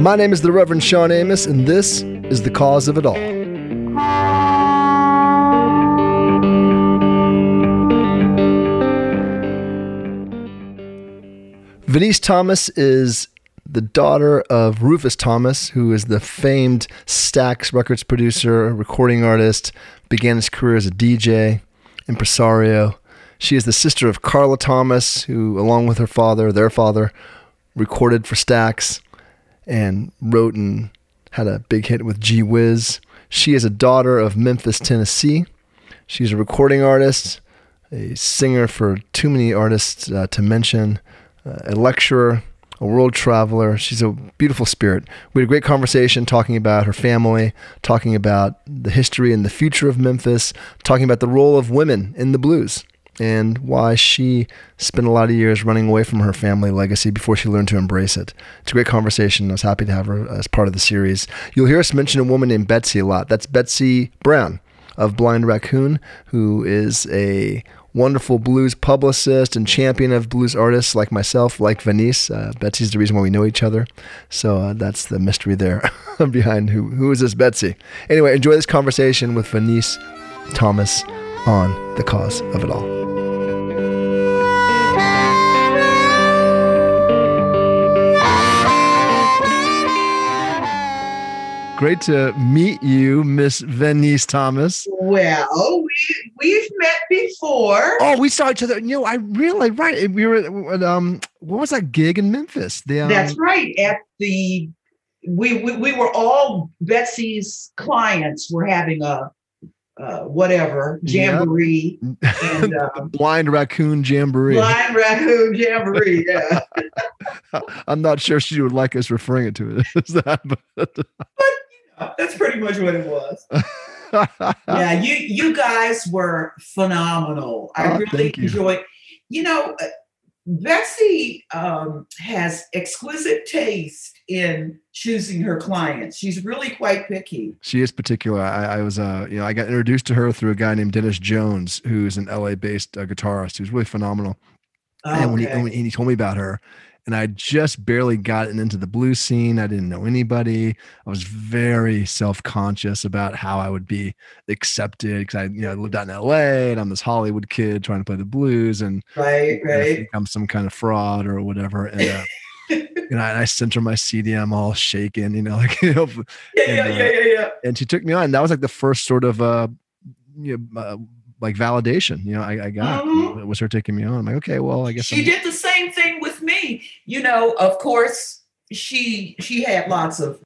My name is the Reverend Sean Amos, and this is The Cause of It All. Vaneese Thomas is the daughter of Rufus Thomas, who is the famed Stax records producer, recording artist, began his career as a DJ, impresario. She is the sister of Carla Thomas, who, along with her father, recorded for Stax and wrote and had a big hit with Gee Whiz. She is a daughter of Memphis, Tennessee. She's a recording artist, a singer for too many artists to mention, a lecturer, a world traveler. She's a beautiful spirit. We had a great conversation talking about her family, talking about the history and the future of Memphis, talking about the role of women in the blues and why she spent a lot of years running away from her family legacy before she learned to embrace it. It's a great conversation. I was happy to have her as part of the series. You'll hear us mention a woman named Betsy a lot. That's Betsy Brown of Blind Raccoon, who is a wonderful blues publicist and champion of blues artists like myself, like Vaneese. Betsy's the reason why we know each other. So that's the mystery there behind who is this Betsy. Anyway, enjoy this conversation with Vaneese Thomas on The Cause of It All. Great to meet you, Miss Vaneese Thomas. Well, we've met before. Oh, we saw each other. You know, I really, right. We were at, what was that gig in Memphis? That's right. At the, we were all Betsy's clients were having a whatever jamboree. Yep. And Blind Raccoon Jamboree. Yeah. I'm not sure she would like us referring it to it as that, but. That's pretty much what it was. Yeah, you guys were phenomenal. I really enjoyed. You know, Betsy has exquisite taste in choosing her clients. She's really quite picky. She is particular. I was, I got introduced to her through a guy named Dennis Jones, who's an LA-based guitarist who's really phenomenal. Okay. And when he told me about her. And I just barely gotten into the blues scene. I didn't know anybody. I was very self-conscious about how I would be accepted because I lived out in LA and I'm this Hollywood kid trying to play the blues and I think I'm some kind of fraud or whatever. And I sent her my CD. I'm all shaken, And she took me on. That was like the first sort of like validation, I got it was her taking me on. I'm like, okay, well, I guess she did the same thing with me. Of course, she had lots of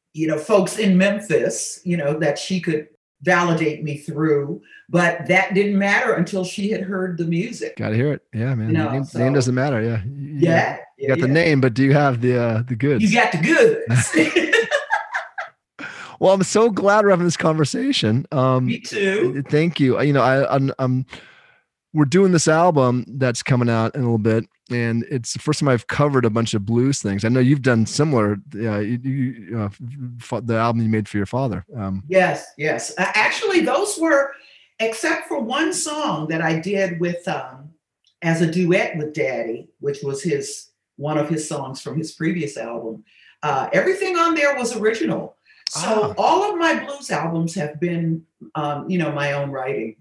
folks in Memphis, that she could validate me through, but that didn't matter until she had heard the music. Got to hear it, yeah, man. Name doesn't matter, yeah. You got the name, but do you have the goods? You got the goods. Well, I'm so glad we're having this conversation. Me too. Thank you. We're doing this album that's coming out in a little bit, and it's the first time I've covered a bunch of blues things. I know you've done similar. The album you made for your father. Yes. Actually, those were, except for one song that I did with as a duet with Daddy, which was one of his songs from his previous album. Everything on there was original. So all of my blues albums have been, my own writing.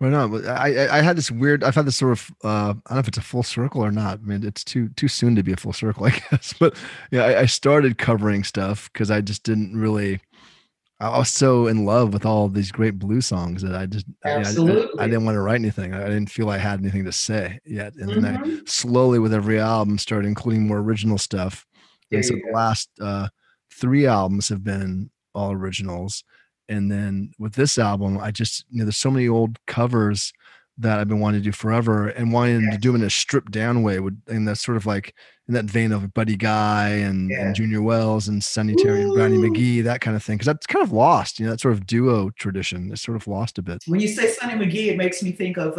Right on. I had this weird. I've had this sort of. I don't know if it's a full circle or not. I mean, it's too soon to be a full circle, I guess. But yeah, I started covering stuff because I just didn't really. I was so in love with all of these great blues songs that I just. I didn't want to write anything. I didn't feel I had anything to say yet. And then I slowly, with every album, started including more original stuff. And so the last 3 albums have been all originals. And then with this album, I just, there's so many old covers that I've been wanting to do forever and wanting to do in a stripped down way and that's sort of like in that vein of Buddy Guy and Junior Wells and Sonny Terry and Brownie McGee, that kind of thing. Cause that's kind of lost, that sort of duo tradition is sort of lost a bit. When you say Sonny McGee, it makes me think of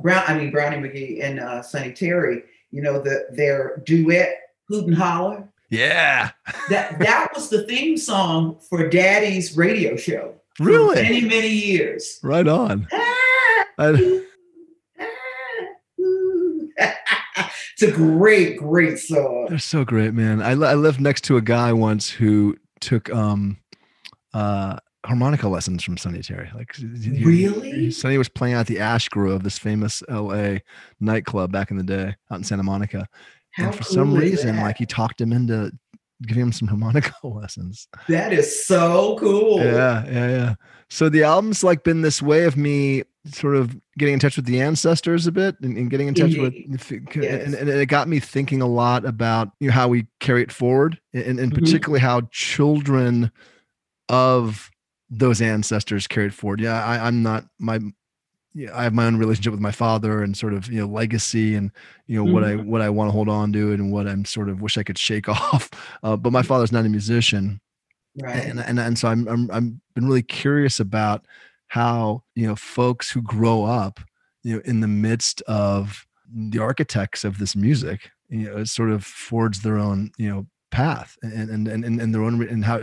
Brownie McGee and Sonny Terry, their duet, Hoot and Holler. Yeah, that was the theme song for Daddy's radio show. Really, for many years. Right on. It's a great, great song. They're so great, man. I lived next to a guy once who took harmonica lessons from Sonny Terry. Like, really? Sonny was playing out the Ash Grove, this famous LA nightclub back in the day out in Santa Monica. How and for cool some reason, like, he talked him into giving him some harmonica lessons. That is so cool. Yeah. So the album's like been this way of me sort of getting in touch with the ancestors a bit and getting in touch with, yes. and it got me thinking a lot about, you know, how we carry it forward and particularly how children of those ancestors carry it forward. Yeah. I have my own relationship with my father and sort of, you know, legacy and, you know, what I want to hold on to and what I'm sort of wish I could shake off. But my father's not a musician. Right. And so I'm been really curious about how, you know, folks who grow up, you know, in the midst of the architects of this music, you know, it sort of forges their own, you know, path and their own, and how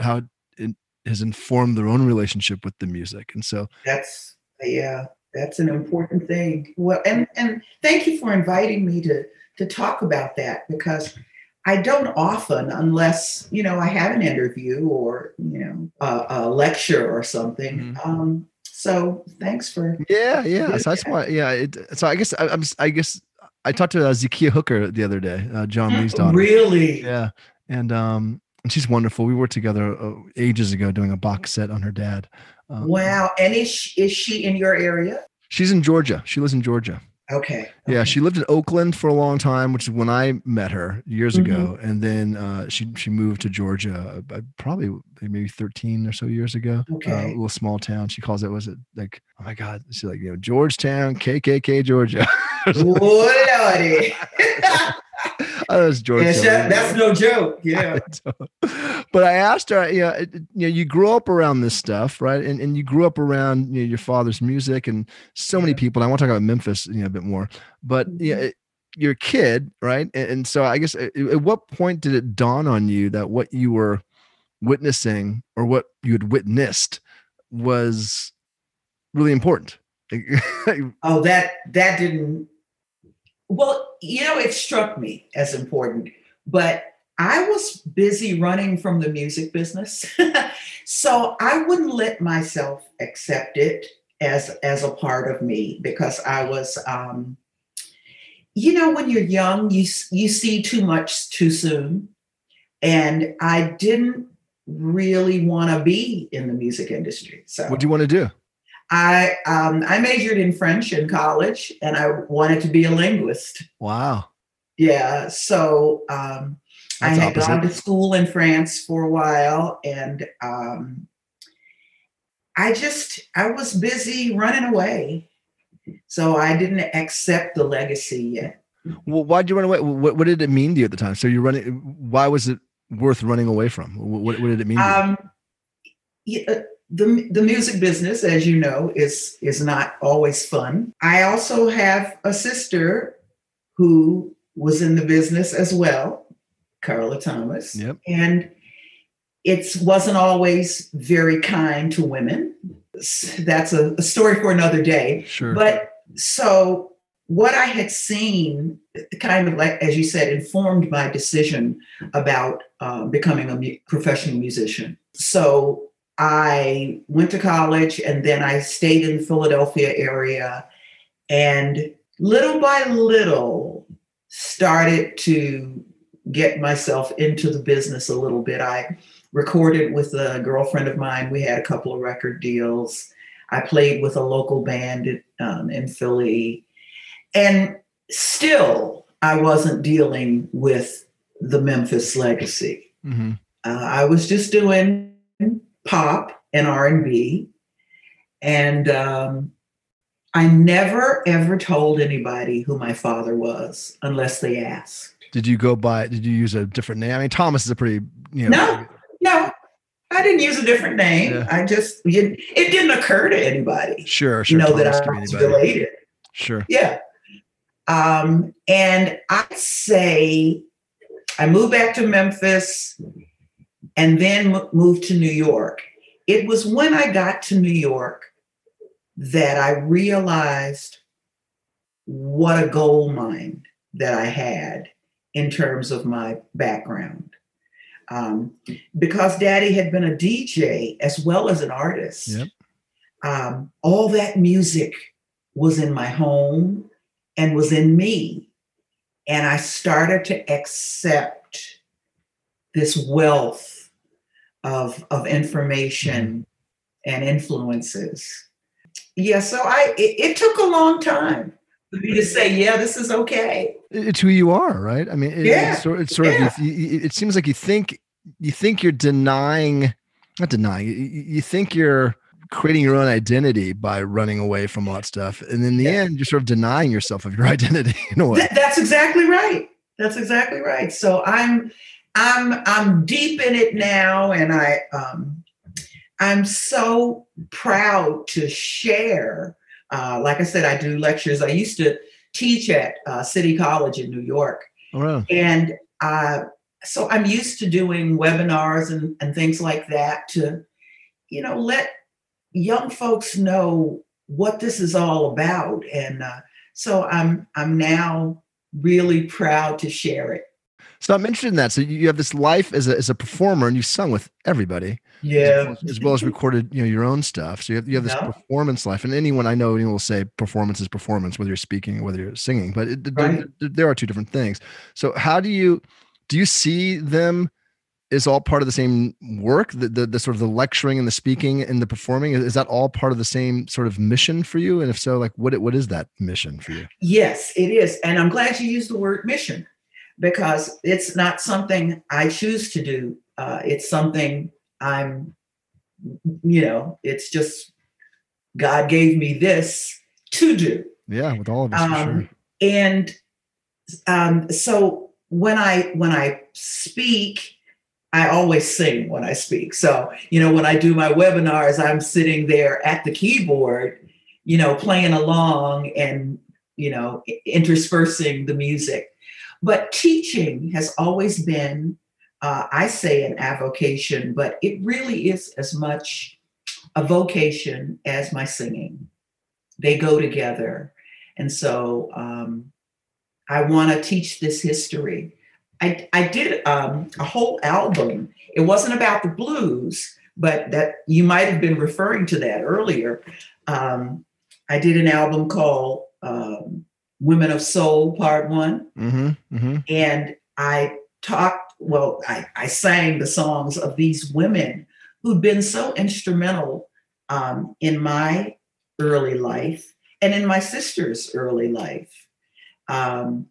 it has informed their own relationship with the music. And so that's an important thing. Well, and thank you for inviting me to talk about that, because I don't often, unless, you know, I have an interview or, you know, a lecture or something. So thanks for. Yeah. So that's why. Yeah. So I guess I talked to Zakiya Hooker the other day, John Lee's daughter. Really? Yeah. And she's wonderful. We worked together ages ago doing a box set on her dad. Wow. And is she in your area? She's in Georgia. She lives in Georgia. Okay. Yeah. She lived in Oakland for a long time, which is when I met her years ago. And then she moved to Georgia probably maybe 13 or so years ago. Okay. A little small town. She calls it, was it like, oh my God. She's like, you know, Georgetown, KKK, Georgia. Lordy. Oh, that's Georgetown. Yeah, that's no joke. Yeah. But I asked her, you know, you grew up around this stuff, right? And you grew up around, you know, your father's music and so many people. And I want to talk about Memphis, you know, a bit more. But yeah, you're a kid, right? And so I guess at what point did it dawn on you that what you were witnessing or what you had witnessed was really important? Oh, that didn't. Well, you know, it struck me as important, but I was busy running from the music business. So I wouldn't let myself accept it as a part of me, because I was, you know, when you're young, you see too much too soon. And I didn't really want to be in the music industry. So what do you want to do? I majored in French in college, and I wanted to be a linguist. Wow. Yeah. So I had gone to school in France for a while, and I was busy running away. So I didn't accept the legacy yet. Well, why did you run away? What did it mean to you at the time? So you're running, why was it worth running away from? What did it mean to you? Yeah. The music business, as you know, is not always fun. I also have a sister who was in the business as well, Carla Thomas. Yep. And it wasn't always very kind to women. That's a story for another day. Sure. But so what I had seen kind of, like, as you said, informed my decision about becoming a professional musician. So I went to college, and then I stayed in the Philadelphia area, and little by little started to get myself into the business a little bit. I recorded with a girlfriend of mine. We had a couple of record deals. I played with a local band in Philly, and still I wasn't dealing with the Memphis legacy. Mm-hmm. I was just doing pop and R&B, and I never ever told anybody who my father was unless they asked. Did you use a different name? I mean, Thomas is a pretty, you know. No, I didn't use a different name. Yeah. I just, it didn't occur to anybody. Sure. You know, Thomas, that I was related. Sure. Yeah. And I'd say I moved back to Memphis, and then moved to New York. It was when I got to New York that I realized what a gold mine that I had in terms of my background. Because Daddy had been a DJ as well as an artist, yep. All that music was in my home and was in me. And I started to accept this wealth of information and influences. Yeah, so it took a long time for me to say, yeah, this is okay. It's who you are, right? I mean, it seems like you think you're you think you're creating your own identity by running away from all that stuff. And in the end, you're sort of denying yourself of your identity in a way. That's exactly right. That's exactly right. So I'm deep in it now. And I'm so proud to share. Like I said, I do lectures. I used to teach at City College in New York. Oh, wow. And so I'm used to doing webinars and things like that to, let young folks know what this is all about. And so I'm now really proud to share it. So I'm interested in that. So you have this life as a performer, and you've sung with everybody, as well as recorded, your own stuff. So you have this performance life, and anyone I know will say performance is performance, whether you're speaking or whether you're singing. But there are two different things. So how do you see them as all part of the same work? The sort of the lecturing and the speaking and the performing, is that all part of the same sort of mission for you? And if so, like what is that mission for you? Yes, it is, and I'm glad you used the word mission. Because it's not something I choose to do. It's something it's just God gave me this to do. Yeah, with all of us. For sure. And so when I speak, I always sing when I speak. So, when I do my webinars, I'm sitting there at the keyboard, playing along and, interspersing the music. But teaching has always been, I say, an avocation, but it really is as much a vocation as my singing. They go together. And so I want to teach this history. I did a whole album. It wasn't about the blues, but that you might have been referring to that earlier. I did an album called... Women of Soul, Part 1. Mm-hmm, mm-hmm. And I sang the songs of these women who'd been so instrumental in my early life and in my sister's early life. And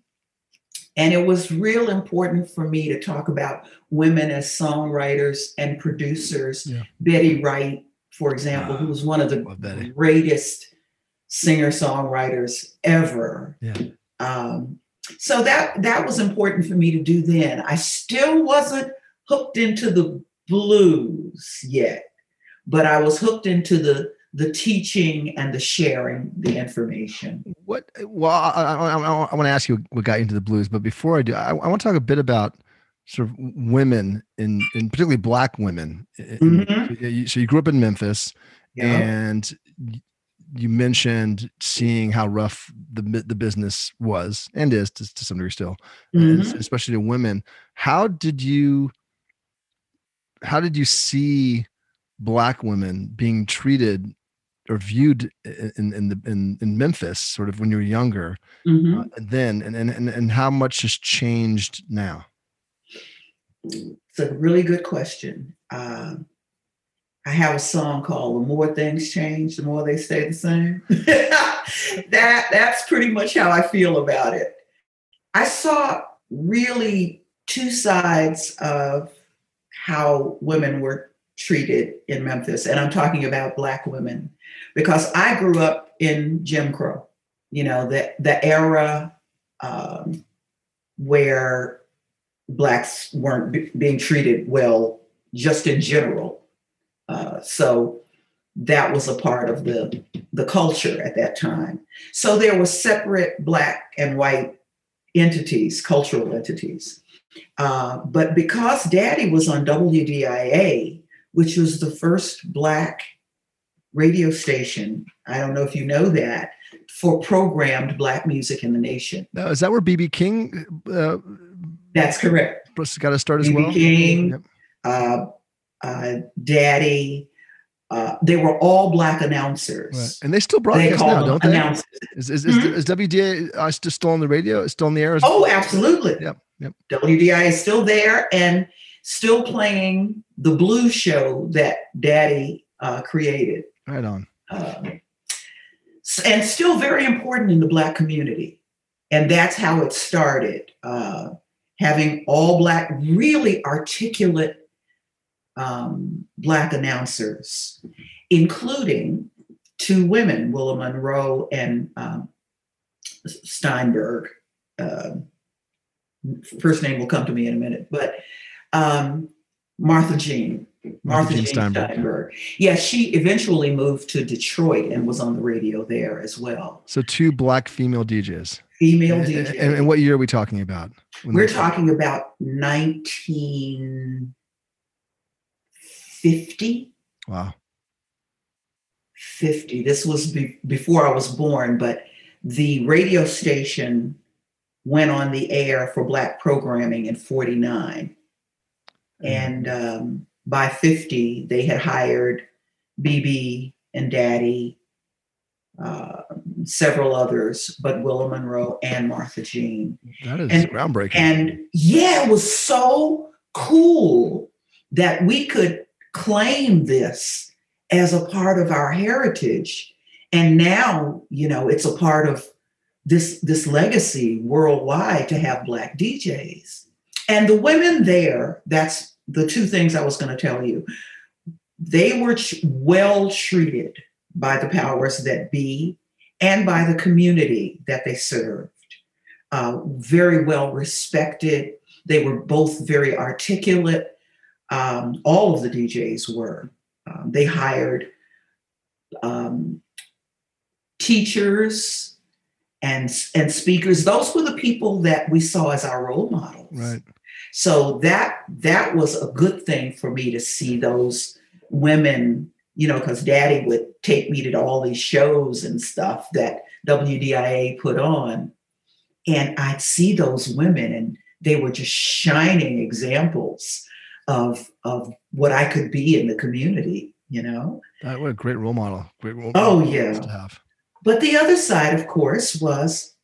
it was real important for me to talk about women as songwriters and producers. Yeah. Betty Wright, for example, who was one of the greatest singer-songwriters ever. Yeah. So that was important for me to do then. I still wasn't hooked into the blues yet, but I was hooked into the teaching and the sharing the information. I want to ask you what got you into the blues, but before I do, I want to talk a bit about sort of women, in particularly Black women. Mm-hmm. So you grew up in Memphis, and you mentioned seeing how rough the business was and is to some degree still, mm-hmm. especially to women. How did you see Black women being treated or viewed in Memphis, sort of when you were younger, mm-hmm. Then, and how much has changed now? It's a really good question. I have a song called "The More Things Change, The More They Stay the Same." That's pretty much how I feel about it. I saw really two sides of how women were treated in Memphis. And I'm talking about Black women because I grew up in Jim Crow, the era where Blacks weren't being treated well just in general. So that was a part of the culture at that time. So there were separate Black and white entities, cultural entities. But because Daddy was on WDIA, which was the first Black radio station, I don't know if you know that, for programmed Black music in the nation. Now, is that where B.B. King? That's correct. Got to start as well. B.B. King, yep. Daddy. They were all Black announcers. Right. And they still broadcast now, don't they? Announcers. Is WDIA still on the radio? It's still on the air? Oh, absolutely. Yep. Yep. WDIA is still there and still playing the blues show that Daddy created. Right on. And still very important in the Black community. And that's how it started. Having all Black, really articulate Black announcers, including two women, Willa Monroe and Steinberg. First name will come to me in a minute, but Martha Jean Steinberg. Yeah, she eventually moved to Detroit and was on the radio there as well. So two Black female DJs. Female DJs. And what year are we talking about? We're talking about 19... 50. Wow. 50. This was before I was born, but the radio station went on the air for Black programming in 49. And by 50, they had hired BB and Daddy, several others, but Willa Monroe and Martha Jean. That is groundbreaking. And yeah, it was so cool that we could claim this as a part of our heritage. And now, you know, it's a part of this legacy worldwide to have Black DJs. And the women there, that's the two things I was going to tell you. They were well treated by the powers that be and by the community that they served. Very well respected. They were both very articulate. All of the DJs were. They hired teachers and speakers. Those were the people that we saw as our role models. Right. So that was a good thing for me to see those women, you know, because Daddy would take me to all these shows and stuff that WDIA put on. And I'd see those women and they were just shining examples of what I could be in the community, you know? What a great role model. Oh, yeah. To have. But the other side, of course, was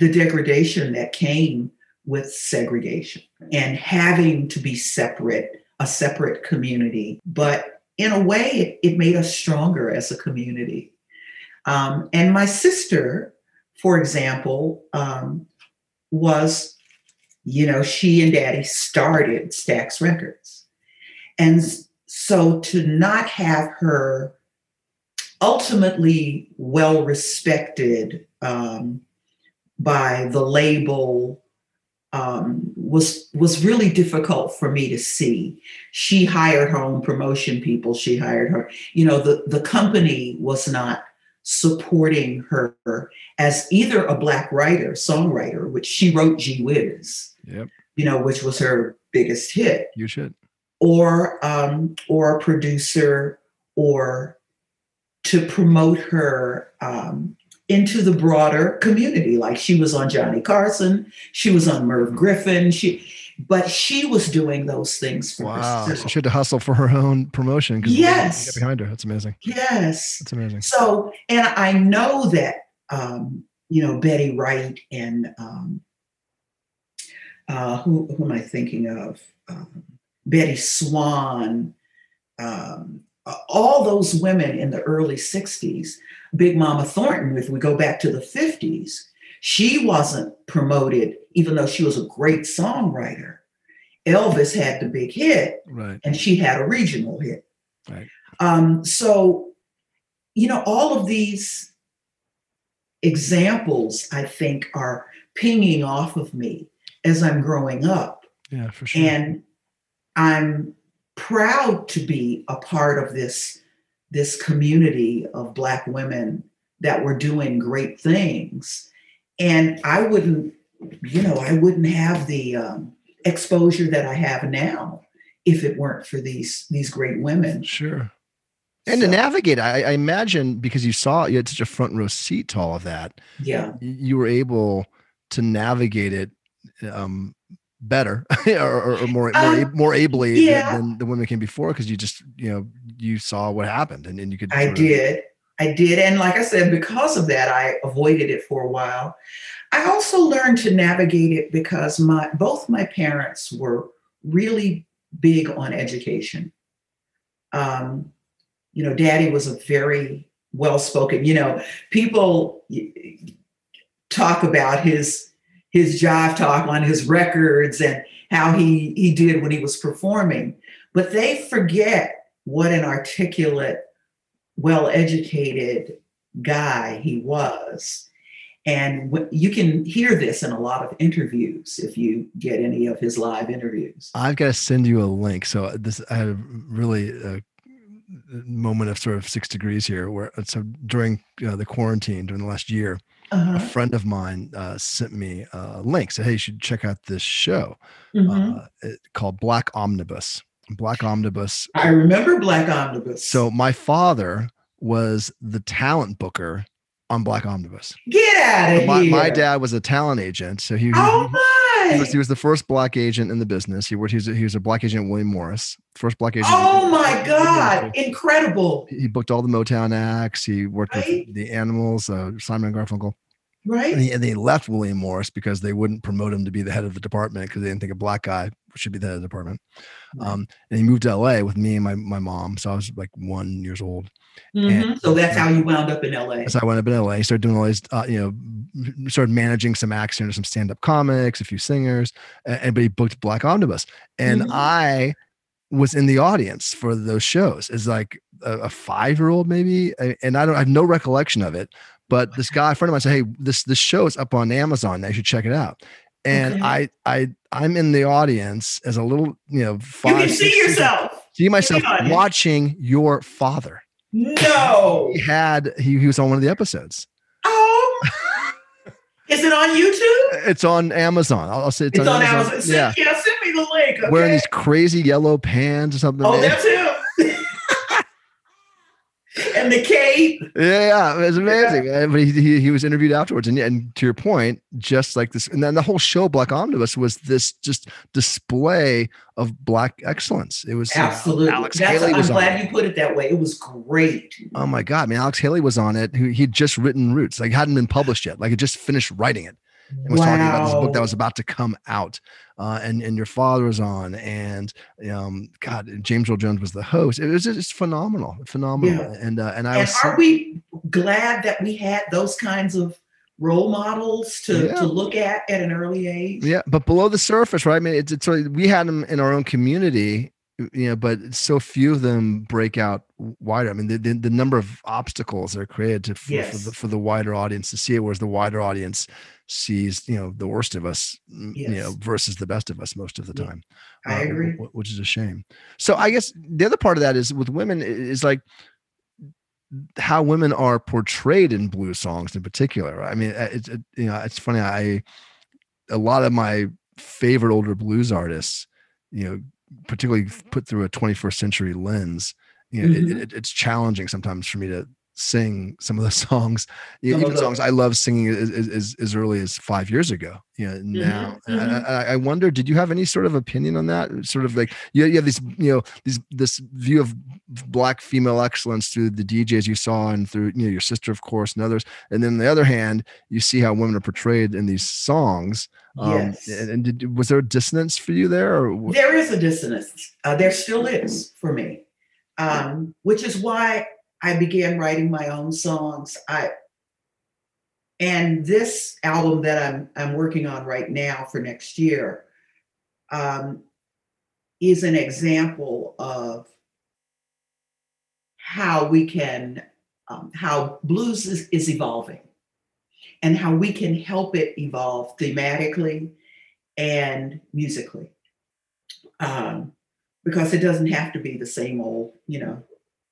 the degradation that came with segregation and having to be separate, a separate community. But in a way, it made us stronger as a community. And my sister, for example, was, you know, she and Daddy started Stax Records. And so to not have her ultimately well-respected by the label was really difficult for me to see. She hired her own promotion people. She hired her, you know, the company was not supporting her as either a Black writer, songwriter, which she wrote Gee Whiz, yep, you know, which was her biggest hit. You should. Or a producer, or to promote her into the broader community. Like she was on Johnny Carson, she was on Merv Griffin, but she was doing those things for herself. So she had to hustle for her own promotion. Yes. Get behind her. That's amazing. Yes. That's amazing. So, and I know that, you know, Betty Wright and who am I thinking of? Betty Swan, all those women in the early 60s, Big Mama Thornton, if we go back to the 50s, she wasn't promoted, even though she was a great songwriter. Elvis had the big hit, right, and she had a regional hit. Right. So, you know, all of these examples, I think, are pinging off of me as I'm growing up. Yeah, for sure. And I'm proud to be a part of this community of Black women that were doing great things. And I wouldn't have the exposure that I have now if it weren't for these great women. Sure. And so, to navigate, I imagine, because you had such a front row seat to all of that. Yeah. You were able to navigate it better or more ably than the women came before, because you just, you saw what happened and you could. I did. And like I said, because of that, I avoided it for a while. I also learned to navigate it because both my parents were really big on education. Daddy was a very well-spoken, people talk about his jive talk on his records and how he did when he was performing, but they forget what an articulate, well-educated guy he was. And you can hear this in a lot of interviews if you get any of his live interviews. I've got to send you a link. So I had a really moment of sort of 6 degrees here, where so during the quarantine, during the last year, a friend of mine sent me a link. Said, hey, you should check out this show called Black Omnibus. Black Omnibus. I remember Black Omnibus. So my father was the talent booker on Black Omnibus. Get out of here. My dad was a talent agent. So he was the first black agent in the business. He was a black agent at William Morris. First black agent. Oh my God. Incredible. He booked all the Motown acts. He worked with the Animals, Simon and Garfunkel. Right. And he left William Morris because they wouldn't promote him to be the head of the department, because they didn't think a black guy should be the head of the department. And he moved to LA with me and my mom. So I was like 1 year old. Mm-hmm. And, so that's how you wound up in LA. So I wound up in LA, started doing all these, started managing some acts, some stand-up comics, a few singers, but he booked Black Omnibus. And I was in the audience for those shows as like a 5-year-old maybe. And I have no recollection of it, but this guy, a friend of mine, said, hey, this show is up on Amazon now. You should check it out. And I'm in the audience as a little, 5. You can see myself watching your father. No. He was on one of the episodes. Oh, is it on YouTube? It's on Amazon. I'll say it's on Amazon. Yeah, send me the link. Okay? Wearing these crazy yellow pants or something. Oh, that's him. And the cape. Yeah, it was amazing. Yeah. But he was interviewed afterwards. And to your point, just like this. And then the whole show, Black Omnibus, was this just display of black excellence. It was absolutely. Alex Haley was on it. I'm glad you put it that way. It was great. Oh my God. I mean, Alex Haley was on it. He'd just written Roots. Like, it hadn't been published yet. Like, he just finished writing it. And was talking about this book that was about to come out. And your father was on, and James Earl Jones was the host. It was just phenomenal. Yeah. And are we glad that we had those kinds of role models to look at an early age? Yeah, but below the surface, right? I mean, it's we had them in our own community, but so few of them break out wider. I mean, the number of obstacles that are created for the wider audience to see it, whereas the wider audience sees, the worst of us, versus the best of us most of the time. I agree. Which is a shame. So I guess the other part of that is with women is like how women are portrayed in blues songs in particular. I mean, it's funny. A lot of my favorite older blues artists, particularly put through a 21st century lens, it's challenging sometimes for me to sing some of the songs, songs I love singing as early as 5 years ago. Now I wonder, did you have any sort of opinion on that? Sort of like you have this view of black female excellence through the DJs you saw and through your sister, of course, and others. And then on the other hand, you see how women are portrayed in these songs. Yes. And was there a dissonance for you there? Or there is a dissonance. There still is for me, which is why I began writing my own songs. And this album that I'm working on right now for next year is an example of how we can, how blues is evolving, and how we can help it evolve thematically and musically, because it doesn't have to be the same old,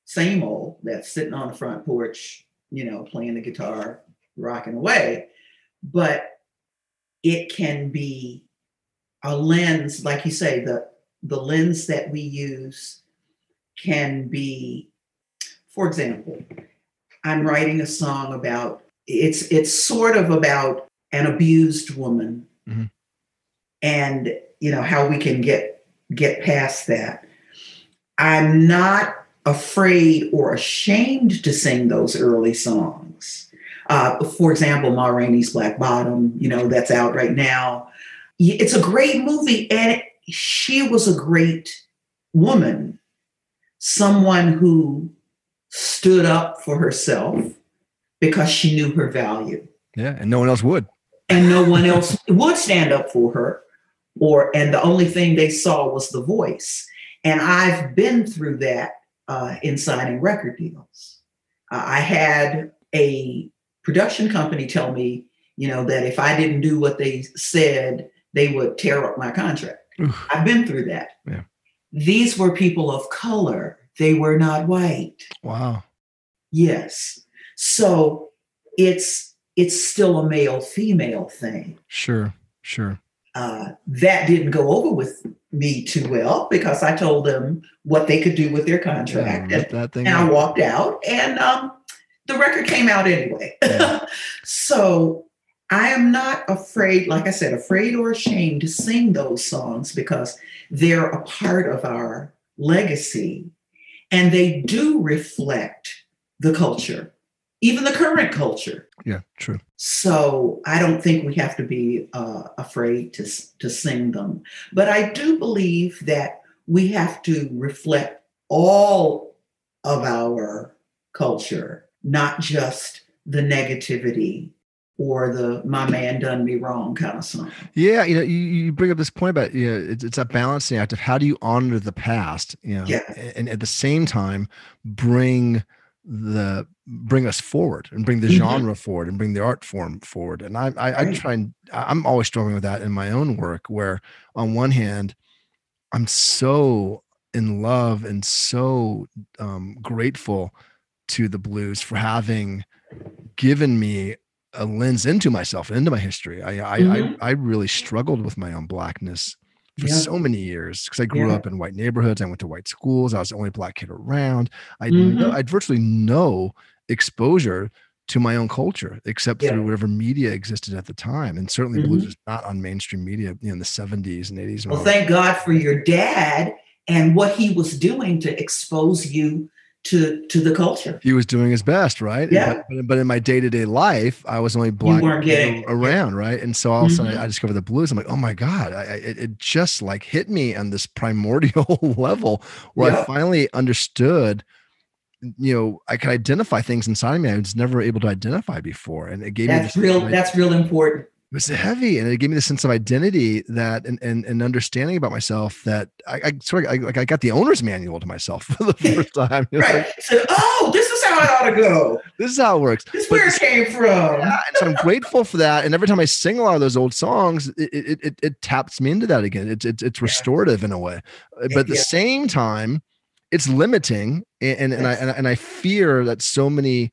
same old that's sitting on the front porch, playing the guitar, rocking away. But it can be a lens, like you say, the lens that we use can be For example, I'm writing a song about, it's sort of about an abused woman, mm-hmm. and you know how we can get past that. I'm not afraid or ashamed to sing those early songs. For example, Ma Rainey's Black Bottom, you know, that's out right now. It's a great movie, and she was a great woman, someone who stood up for herself because she knew her value. Yeah, and no one else would. And no one else would stand up for her, and the only thing they saw was the voice. And I've been through that in signing record deals. I had a production company tell me, you know, that if I didn't do what they said, they would tear up my contract. Oof. I've been through that. Yeah. These were people of color. They were not white. Wow. Yes. So it's still a male-female thing. Sure, sure. That didn't go over with me too well because I told them what they could do with their contract. Yeah, I walked out, and the record came out anyway. Yeah. So I am not afraid, like I said, afraid or ashamed to sing those songs because they're a part of our legacy, and they do reflect the culture, even the current culture. Yeah, true. So I don't think we have to be afraid to sing them. But I do believe that we have to reflect all of our culture, not just the negativity or the "my man done me wrong" kind of song. Yeah, you know, you bring up this point about, you know, it's a balancing act of how do you honor the past, you know, yeah. and at the same time bring us forward and bring the mm-hmm. genre forward and bring the art form forward. And I try, and I'm always struggling with that in my own work, where on one hand, I'm so in love and so grateful to the blues for having given me a lens into myself, into my history. Mm-hmm. I really struggled with my own blackness for yeah. so many years because I grew yeah. up in white neighborhoods. I went to white schools. I was the only black kid around. I'd virtually no exposure to my own culture except yeah. through whatever media existed at the time. And certainly mm-hmm. blues was not on mainstream media, you know, in the 70s and 80s. Well, thank God for your dad and what he was doing to expose you to the culture. He was doing his best, right? Yeah. But in my day-to-day life, I was only black around, right? And so all of a sudden I discovered the blues. I'm like, oh my God, it just like hit me on this primordial level where yep. I finally understood, you know, I could identify things inside me I was never able to identify before. And it gave me that's real important. It was heavy, and it gave me the sense of identity that and understanding about myself that I got the owner's manual to myself for the first time. Right. Like, so, this is how it ought to go. This is how it works. This is where it came from. Yeah, so I'm grateful for that. And every time I sing a lot of those old songs, it taps me into that again. It's restorative yeah. in a way, but at the same time, it's limiting. And I fear that so many,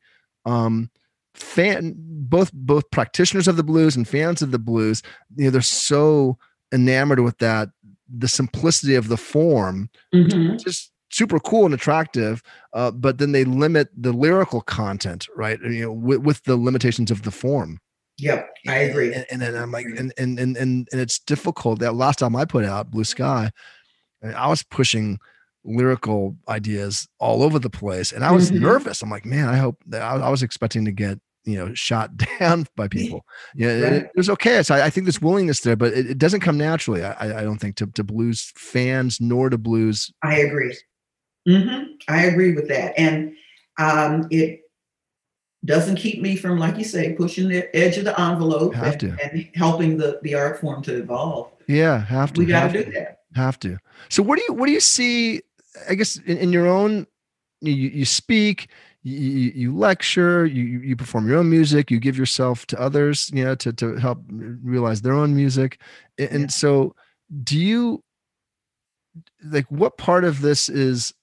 both practitioners of the blues and fans of the blues, you know, they're so enamored with that, the simplicity of the form, mm-hmm. which is super cool and attractive, but then they limit the lyrical content, right? You know, with the limitations of the form. Yep, I agree. And then I'm like, and it's difficult. That last time I put out Blue Sky, I was pushing lyrical ideas all over the place, and I was mm-hmm. nervous. I'm like, man, I hope that I was expecting to get, you know, shot down by people. Yeah, right. It was okay. So I think there's willingness there, but it doesn't come naturally. I don't think to blues fans nor to blues. I agree. Mm-hmm. I agree with that, and it doesn't keep me from, like you say, pushing the edge of the envelope and helping the art form to evolve. Yeah, have to. We got to do that. Have to. So what do you see? I guess in your own, you speak, you lecture, you perform your own music, you give yourself to others, you know, to help realize their own music. And so do you, like, what part of this is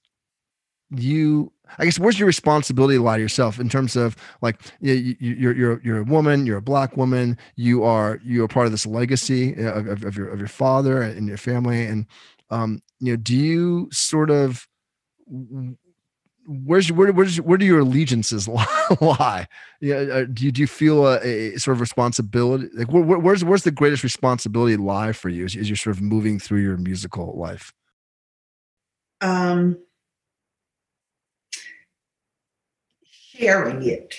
you, I guess, where's your responsibility lie to yourself in terms of, like, you're a woman, you're a black woman, you're part of this legacy of your father and your family. And, you know, do you sort of where do your allegiances lie? Yeah, do you feel a sort of responsibility? Like, where's the greatest responsibility lie for you as you're sort of moving through your musical life? Sharing it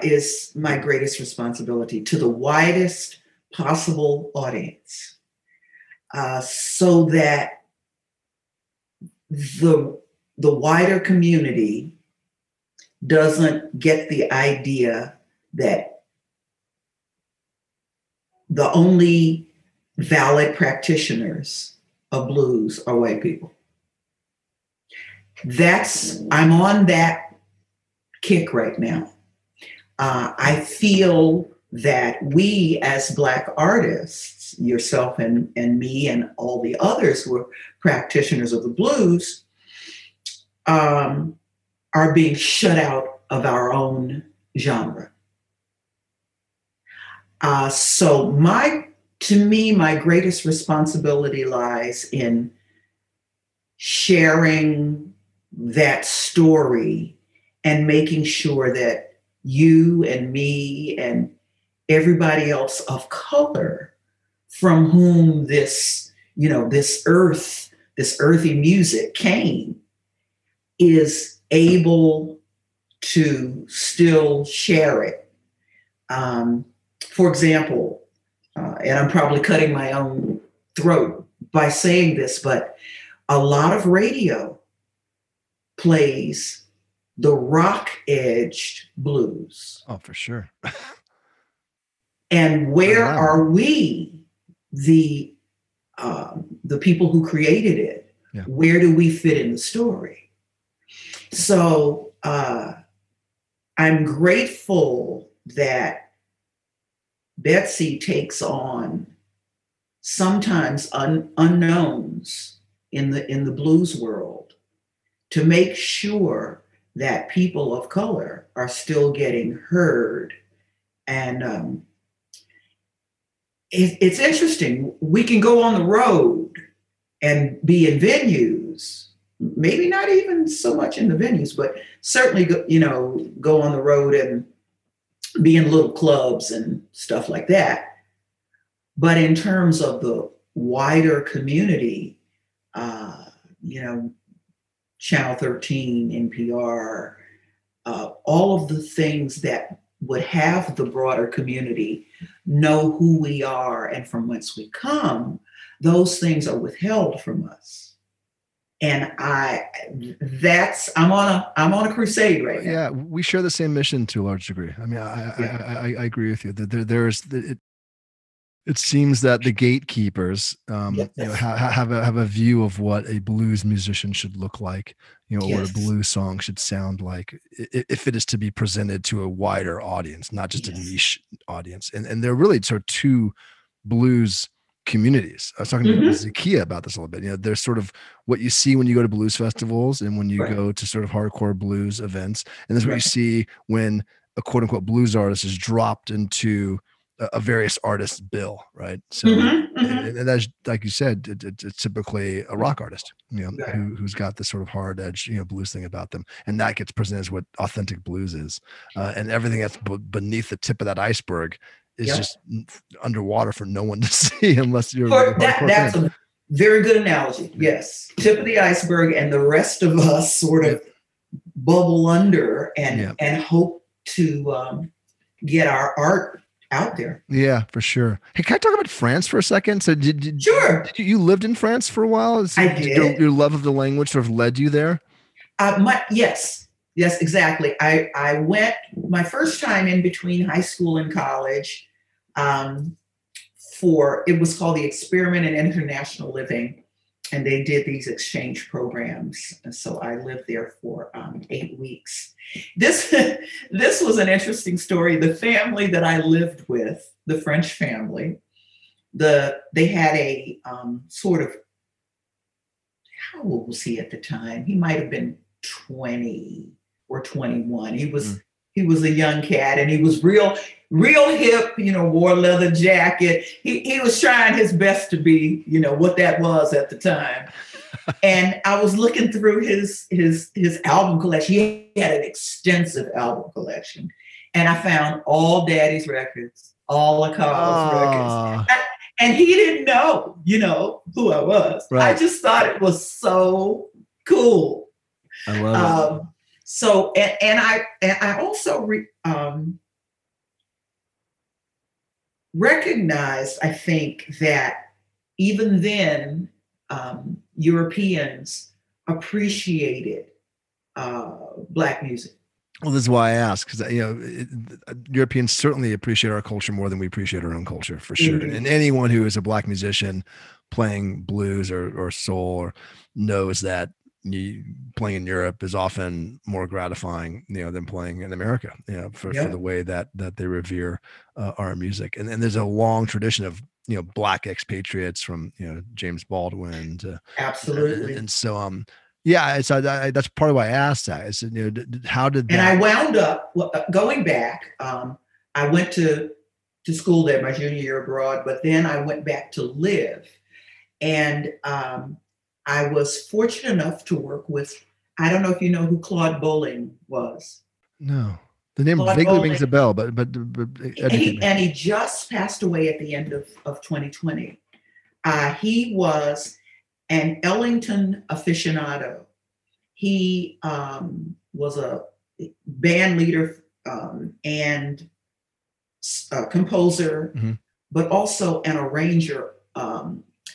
is my greatest responsibility to the widest possible audience, so that the wider community doesn't get the idea that the only valid practitioners of blues are white people. I'm on that kick right now. I feel that we as Black artists, yourself and me and all the others who are practitioners of the blues, are being shut out of our own genre. So to me, my greatest responsibility lies in sharing that story and making sure that you and me and everybody else of color from whom this earthy music came is able to still share it. For example, and I'm probably cutting my own throat by saying this, but a lot of radio plays the rock-edged blues. Oh, for sure. And where are we, the people who created it? Yeah. Where do we fit in the story? So I'm grateful that Betsy takes on sometimes unknowns in the blues world to make sure that people of color are still getting heard. And it's interesting. We can go on the road and be in venues, maybe not even so much in the venues, but certainly go on the road and be in little clubs and stuff like that. But in terms of the wider community, Channel 13, NPR, all of the things that would have the broader community know who we are and from whence we come, those things are withheld from us. And I'm on a crusade right now. Yeah, we share the same mission to a large degree. I mean, I agree with you that it seems that the gatekeepers have a view of what a blues musician should look like, what a blues song should sound like, if it is to be presented to a wider audience, not just a niche audience. And there are really sort of two blues communities. I was talking to Zakiya about this a little bit. There's sort of what you see when you go to blues festivals and when you go to sort of hardcore blues events. And that's what you see when a quote unquote blues artist is dropped into a various artist's bill, right? So and that's, like you said, it's typically a rock artist, who's got this sort of hard edge, blues thing about them. And that gets presented as what authentic blues is. And everything that's beneath the tip of that iceberg is just underwater for no one to see unless you're... That's a very good analogy, yes. Tip of the iceberg, and the rest of us sort of bubble under and hope to get our art out there. Yeah, for sure. Hey, can I talk about France for a second? So you lived in France for a while? I did. Your love of the language sort of led you there? Yes, exactly. I went my first time in between high school and college it was called the Experiment in International Living, and they did these exchange programs. And so I lived there for 8 weeks. This was an interesting story. The family that I lived with, the French family, they had a sort of, how old was he at the time? He might have been 20 or 21. He was a young cat, and he was real hip, wore a leather jacket. He was trying his best to be, what that was at the time. And I was looking through his album collection. He had an extensive album collection. And I found all Daddy's records, all of Carla's records. And he didn't know, you know, who I was. Right. I just thought it was so cool. I love it. So, and I also recognized, I think, that even then, Europeans appreciated Black music. Well, this is why I ask, because, you know, Europeans certainly appreciate our culture more than we appreciate our own culture, for sure. Mm-hmm. And anyone who is a Black musician playing blues or soul knows that playing in Europe is often more gratifying, you know, than playing in America, you know, for the way that they revere our music. And there's a long tradition of, you know, Black expatriates from, you know, James Baldwin to absolutely, and so yeah. So that's part of why I asked that. I said, you know, how did that... And I wound up going back. I went to school there my junior year abroad, but then I went back to live, and I was fortunate enough to work with. I don't know if you know who Claude Bolling was. No. The name vaguely rings a bell, but he just passed away at the end of 2020. He was an Ellington aficionado. He was a band leader and a composer, mm-hmm. but also an arranger.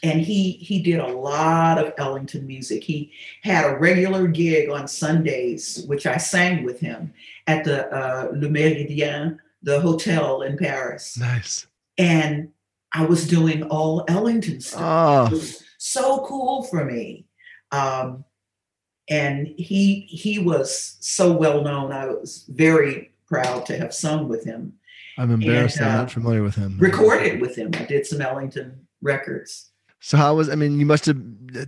And he did a lot of Ellington music. He had a regular gig on Sundays, which I sang with him at the Le Méridien, the hotel in Paris. Nice. And I was doing all Ellington stuff. Oh. It was so cool for me. And he was so well known. I was very proud to have sung with him. I'm embarrassed I'm not familiar with him. Recorded with him. I did some Ellington records. So how was, I mean, you must have,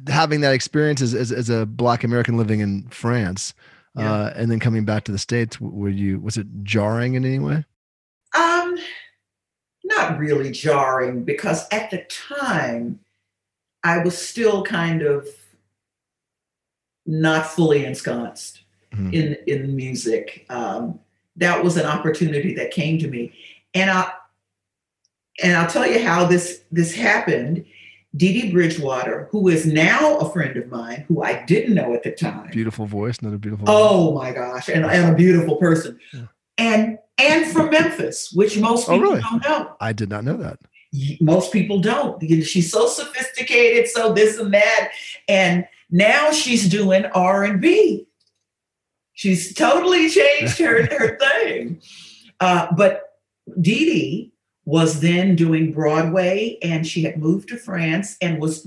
having that experience as a Black American living in France, and then coming back to the States, was it jarring in any way? Not really jarring, because at the time I was still kind of not fully ensconced mm-hmm. in music. That was an opportunity that came to me. And I'll tell you how this happened. Dee Dee Bridgewater, who is now a friend of mine, who I didn't know at the time. Beautiful voice, another beautiful voice. Oh my gosh, and a beautiful person. Yeah. And from Memphis, which most people really? Don't know. I did not know that. Most people don't. She's so sophisticated, so this and that. And now she's doing R&B. She's totally changed her thing. But Dee Dee was then doing Broadway, and she had moved to France and was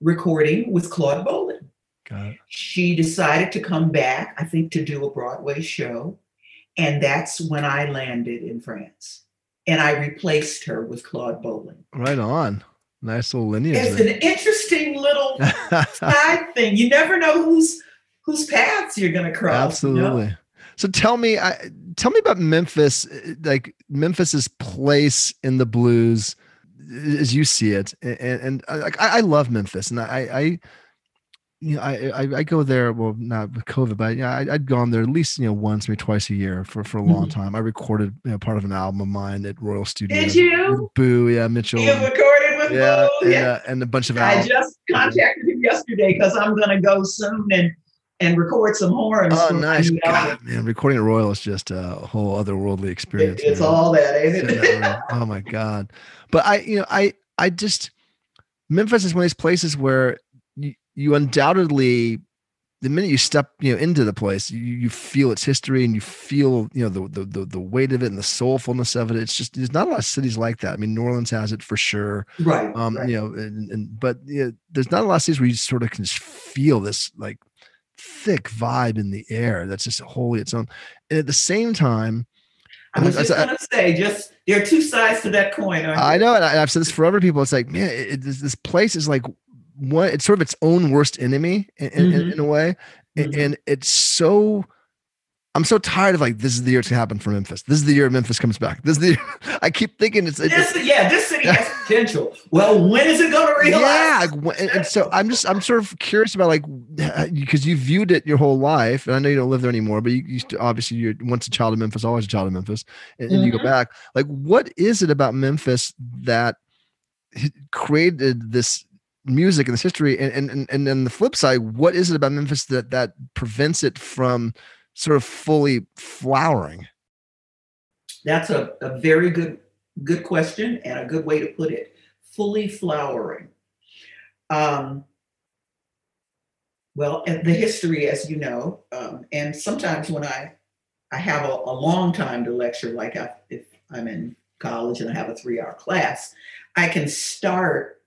recording with Claude Bolling. Got it. She decided to come back, I think, to do a Broadway show. And that's when I landed in France. And I replaced her with Claude Bolling. Right on. Nice little lineage. It's an interesting little side thing. You never know whose paths you're going to cross. Absolutely. You know? So tell me about Memphis, like Memphis's place in the blues as you see it. And I love Memphis, and I go there. Well, not with COVID, but yeah, I'd gone there at least, you know, once, maybe twice a year for a long mm-hmm. time. I recorded, you know, part of an album of mine at Royal Studios. Did you? Boo, yeah, Mitchell. You recorded with Boo, yeah, and a bunch of albums. I just contacted him yesterday because I'm gonna go soon and record some horns. Oh, nice. God, man, recording at Royal is just a whole otherworldly experience. It's all that, ain't it? Oh my God. But I just, Memphis is one of these places where you undoubtedly, the minute you step, you know, into the place, you feel its history, and you feel, you know, the weight of it and the soulfulness of it. It's just, there's not a lot of cities like that. I mean, New Orleans has it for sure, right? Right. You know, but you know, there's not a lot of cities where you sort of can just feel this like thick vibe in the air that's just wholly its own. And at the same time, I was just gonna say there are two sides to that coin. I know, and I've said this forever. People, it's like, man, this place is like one. It's sort of its own worst enemy in a way, mm-hmm. and it's so I'm so tired of like, this is the year it's gonna happen for Memphis. This is the year Memphis comes back. This is the year. I keep thinking this city has potential. Well, when is it gonna realize? Yeah, and so I'm sort of curious about like, because you viewed it your whole life, and I know you don't live there anymore, but obviously you're once a child of Memphis, always a child of Memphis, and you go back. Like, what is it about Memphis that created this music and this history? And then the flip side, what is it about Memphis that prevents it from sort of fully flowering? That's a very good question and a good way to put it. Fully flowering. Well, and the history, as you know, and sometimes when I have a long time to lecture, like if I'm in college and I have a 3-hour class, I can start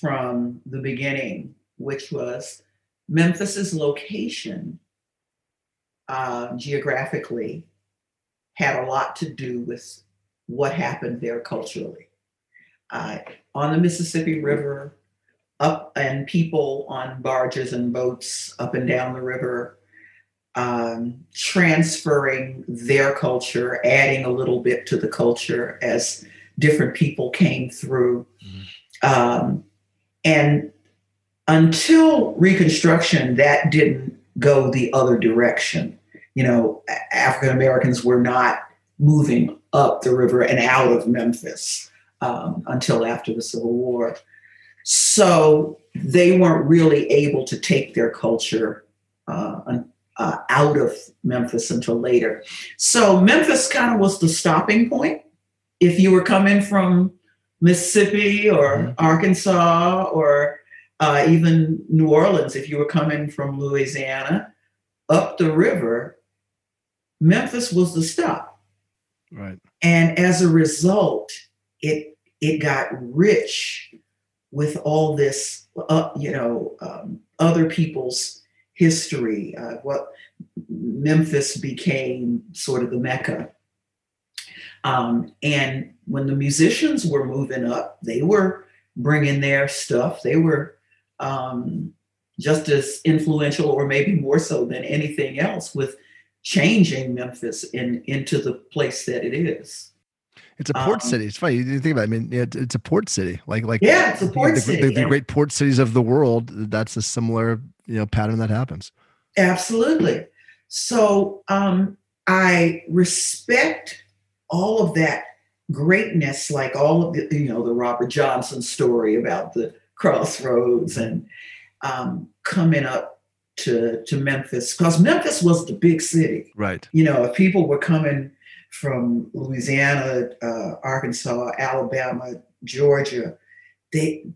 from the beginning, which was Memphis's location. Geographically had a lot to do with what happened there culturally. On the Mississippi River, and people on barges and boats up and down the river, transferring their culture, adding a little bit to the culture as different people came through. And until Reconstruction, that didn't go the other direction. You know, African-Americans were not moving up the river and out of Memphis until after the Civil War. So they weren't really able to take their culture out of Memphis until later. So Memphis kind of was the stopping point. If you were coming from Mississippi or Arkansas or even New Orleans, if you were coming from Louisiana, up the river, Memphis was the stop. Right. And as a result, it got rich with all this, other people's history. Memphis became sort of the Mecca. And when the musicians were moving up, they were bringing their stuff. They were just as influential or maybe more so than anything else with changing Memphis into the place that it is. It's a port city. It's funny. You think about it. I mean, it's a port city. It's a port city. The great port cities of the world, that's a similar, pattern that happens. Absolutely. So I respect all of that greatness, like all of the, the Robert Johnson story about the crossroads and coming up to Memphis, because Memphis was the big city. Right. If people were coming from Louisiana, Arkansas, Alabama, Georgia, they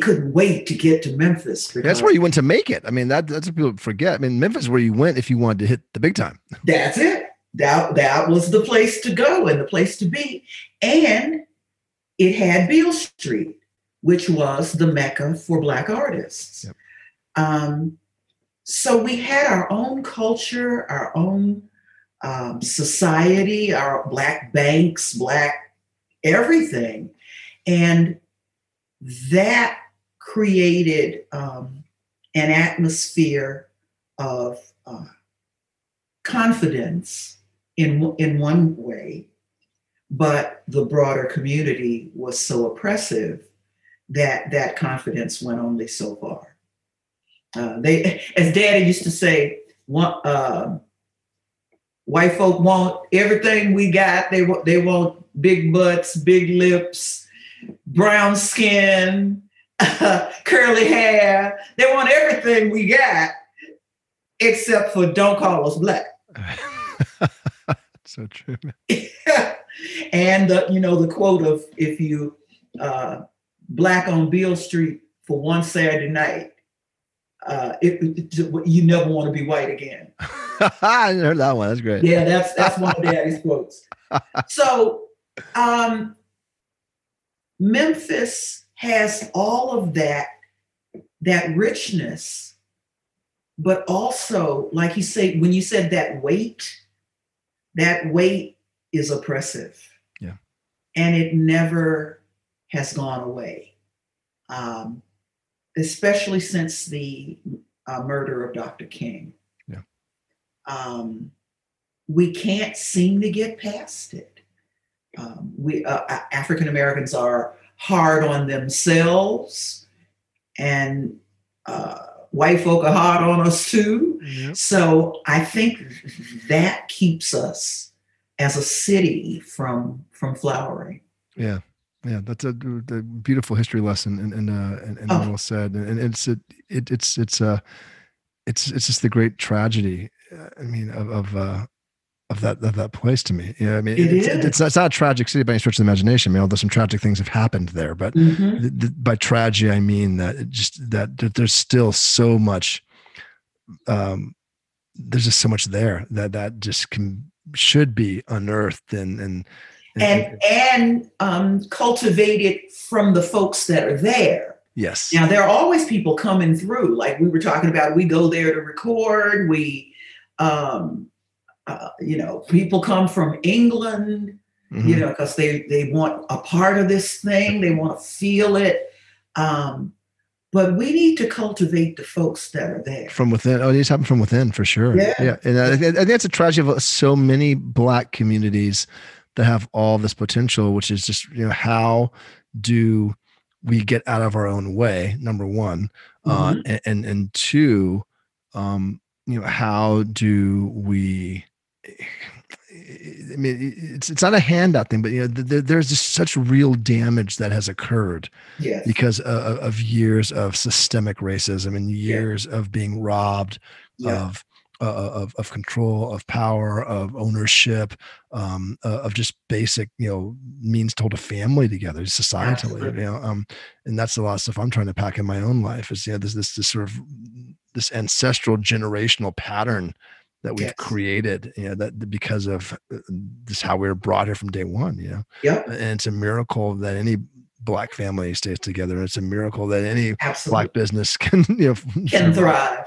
couldn't wait to get to Memphis. That's where you went to make it. I mean, that's what people forget. I mean, Memphis is where you went if you wanted to hit the big time. That's it. That was the place to go and the place to be. And it had Beale Street, which was the Mecca for Black artists. Yep. So we had our own culture, our own society, our Black banks, Black everything. And that created an atmosphere of confidence in one way, but the broader community was so oppressive that confidence went only so far. They, as Daddy used to say, white folk want everything we got. They want big butts, big lips, brown skin, curly hair. They want everything we got, except for don't call us Black. So true. And the quote of if you Black on Beale Street for one Saturday night, you never want to be white again. I heard that one. That's great. Yeah, that's one of Daddy's quotes. So Memphis has all of that richness, but also, like you say, when you said that weight is oppressive. Yeah. And it never has gone away, especially since the murder of Dr. King. Yeah. we can't seem to get past it. African Americans are hard on themselves, and white folk are hard on us too. Mm-hmm. So I think that keeps us as a city from flowering. Yeah. Yeah, that's a beautiful history lesson, and oh, well said. And it's just the great tragedy. I mean, of that place to me. Yeah, I mean, it's not a tragic city by any stretch of the imagination. I mean, although some tragic things have happened there, but mm-hmm. By tragedy, I mean that it just that there's still so much. There's just so much there that just should be unearthed and cultivated from the folks that are there. Yes. Now, there are always people coming through. Like we were talking about, we go there to record. We, people come from England, mm-hmm. Because they want a part of this thing. They want to feel it. But we need to cultivate the folks that are there. From within. Oh, these happen from within, for sure. Yeah. And I think that's a tragedy of so many Black communities that have all this potential, which is just, how do we get out of our own way? Number one, mm-hmm. and two, how do we? I mean, it's not a handout thing, but there's just such real damage that has occurred, yes, because of years of systemic racism and years, yeah, of being robbed, yeah, of control, of power, of ownership, of just basic, means to hold a family together societally. Absolutely. And that's a lot of stuff I'm trying to pack in my own life is, this sort of this ancestral generational pattern that we've, yes, created, that because of this, how we were brought here from day one, Yep. And it's a miracle that any Black family stays together. It's a miracle that any, absolutely, Black business can thrive.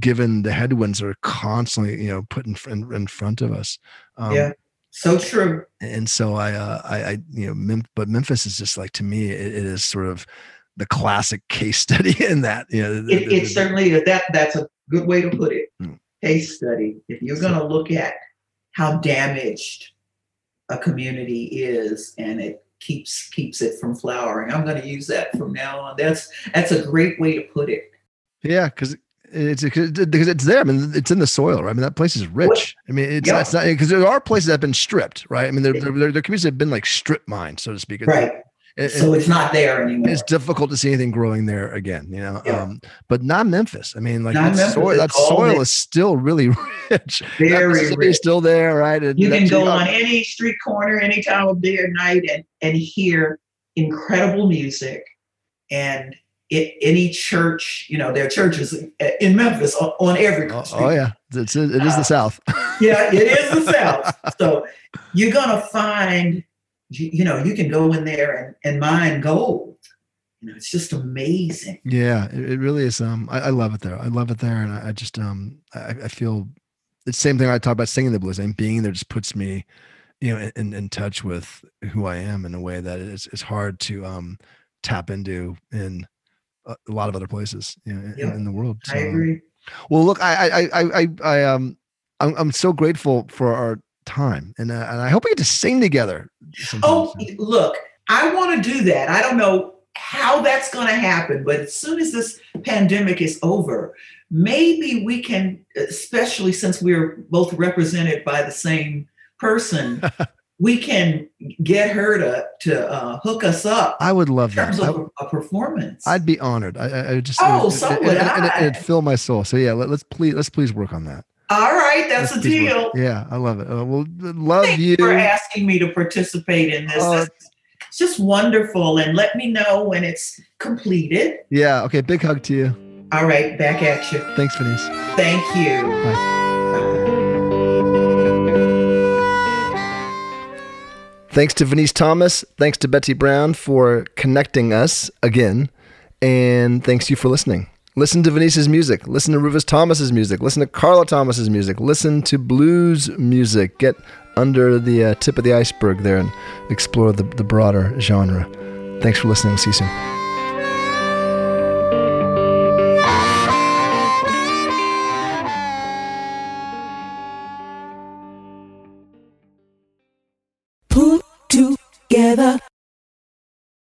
Given the headwinds that are constantly put in front of us. So true. And so but Memphis is just like, to me, it is sort of the classic case study in that. It certainly is. That's a good way to put it. Mm. Case study. If you're going to look at how damaged a community is, and it keeps it from flowering. I'm going to use that from now on. That's a great way to put it. Yeah, because it's there. I mean, it's in the soil, right? I mean, that place is rich. I mean, it's, yeah, it's not, because there are places that have been stripped, right? I mean, their communities have been like strip mined, so to speak. Right. So it's not there anymore. It's difficult to see anything growing there again, Yeah. But not Memphis. I mean, like that soil is still really rich. Very rich. Still there, right? And you can go on any street corner, any time of day or night, and hear incredible music. And any church, there are churches in Memphis on every street. Oh yeah, it is the South. Yeah, it is the South. So you're gonna find. You can go in there and mine gold. It's just amazing. Yeah, it really is. I love it there. And I just, I feel it's the same thing I talk about singing the blues. And being there just puts me, in touch with who I am in a way that it's hard to tap into in a lot of other places in the world. So, I agree. Well, look, I'm so grateful for our time, and I hope we get to sing together sometime. Look, I want to do that. I don't know how that's going to happen, but as soon as this pandemic is over, maybe we can, especially since we're both represented by the same person, we can get her to hook us up. I would love that. In terms of a performance. I'd be honored. It'd fill my soul. So yeah, let's please work on that. All right, that's a deal. Yeah, I love it. Thank you for asking me to participate in this. It's just wonderful. And let me know when it's completed. Yeah, okay, big hug to you. All right, back at you. Thanks, Vaneese. Thank you. Bye. Thanks to Vaneese Thomas. Thanks to Betsy Brown for connecting us again. And thanks you for listening. Listen to Vaneese's music. Listen to Rufus Thomas's music. Listen to Carla Thomas's music. Listen to blues music. Get under the tip of the iceberg there and explore the broader genre. Thanks for listening. See you soon. together.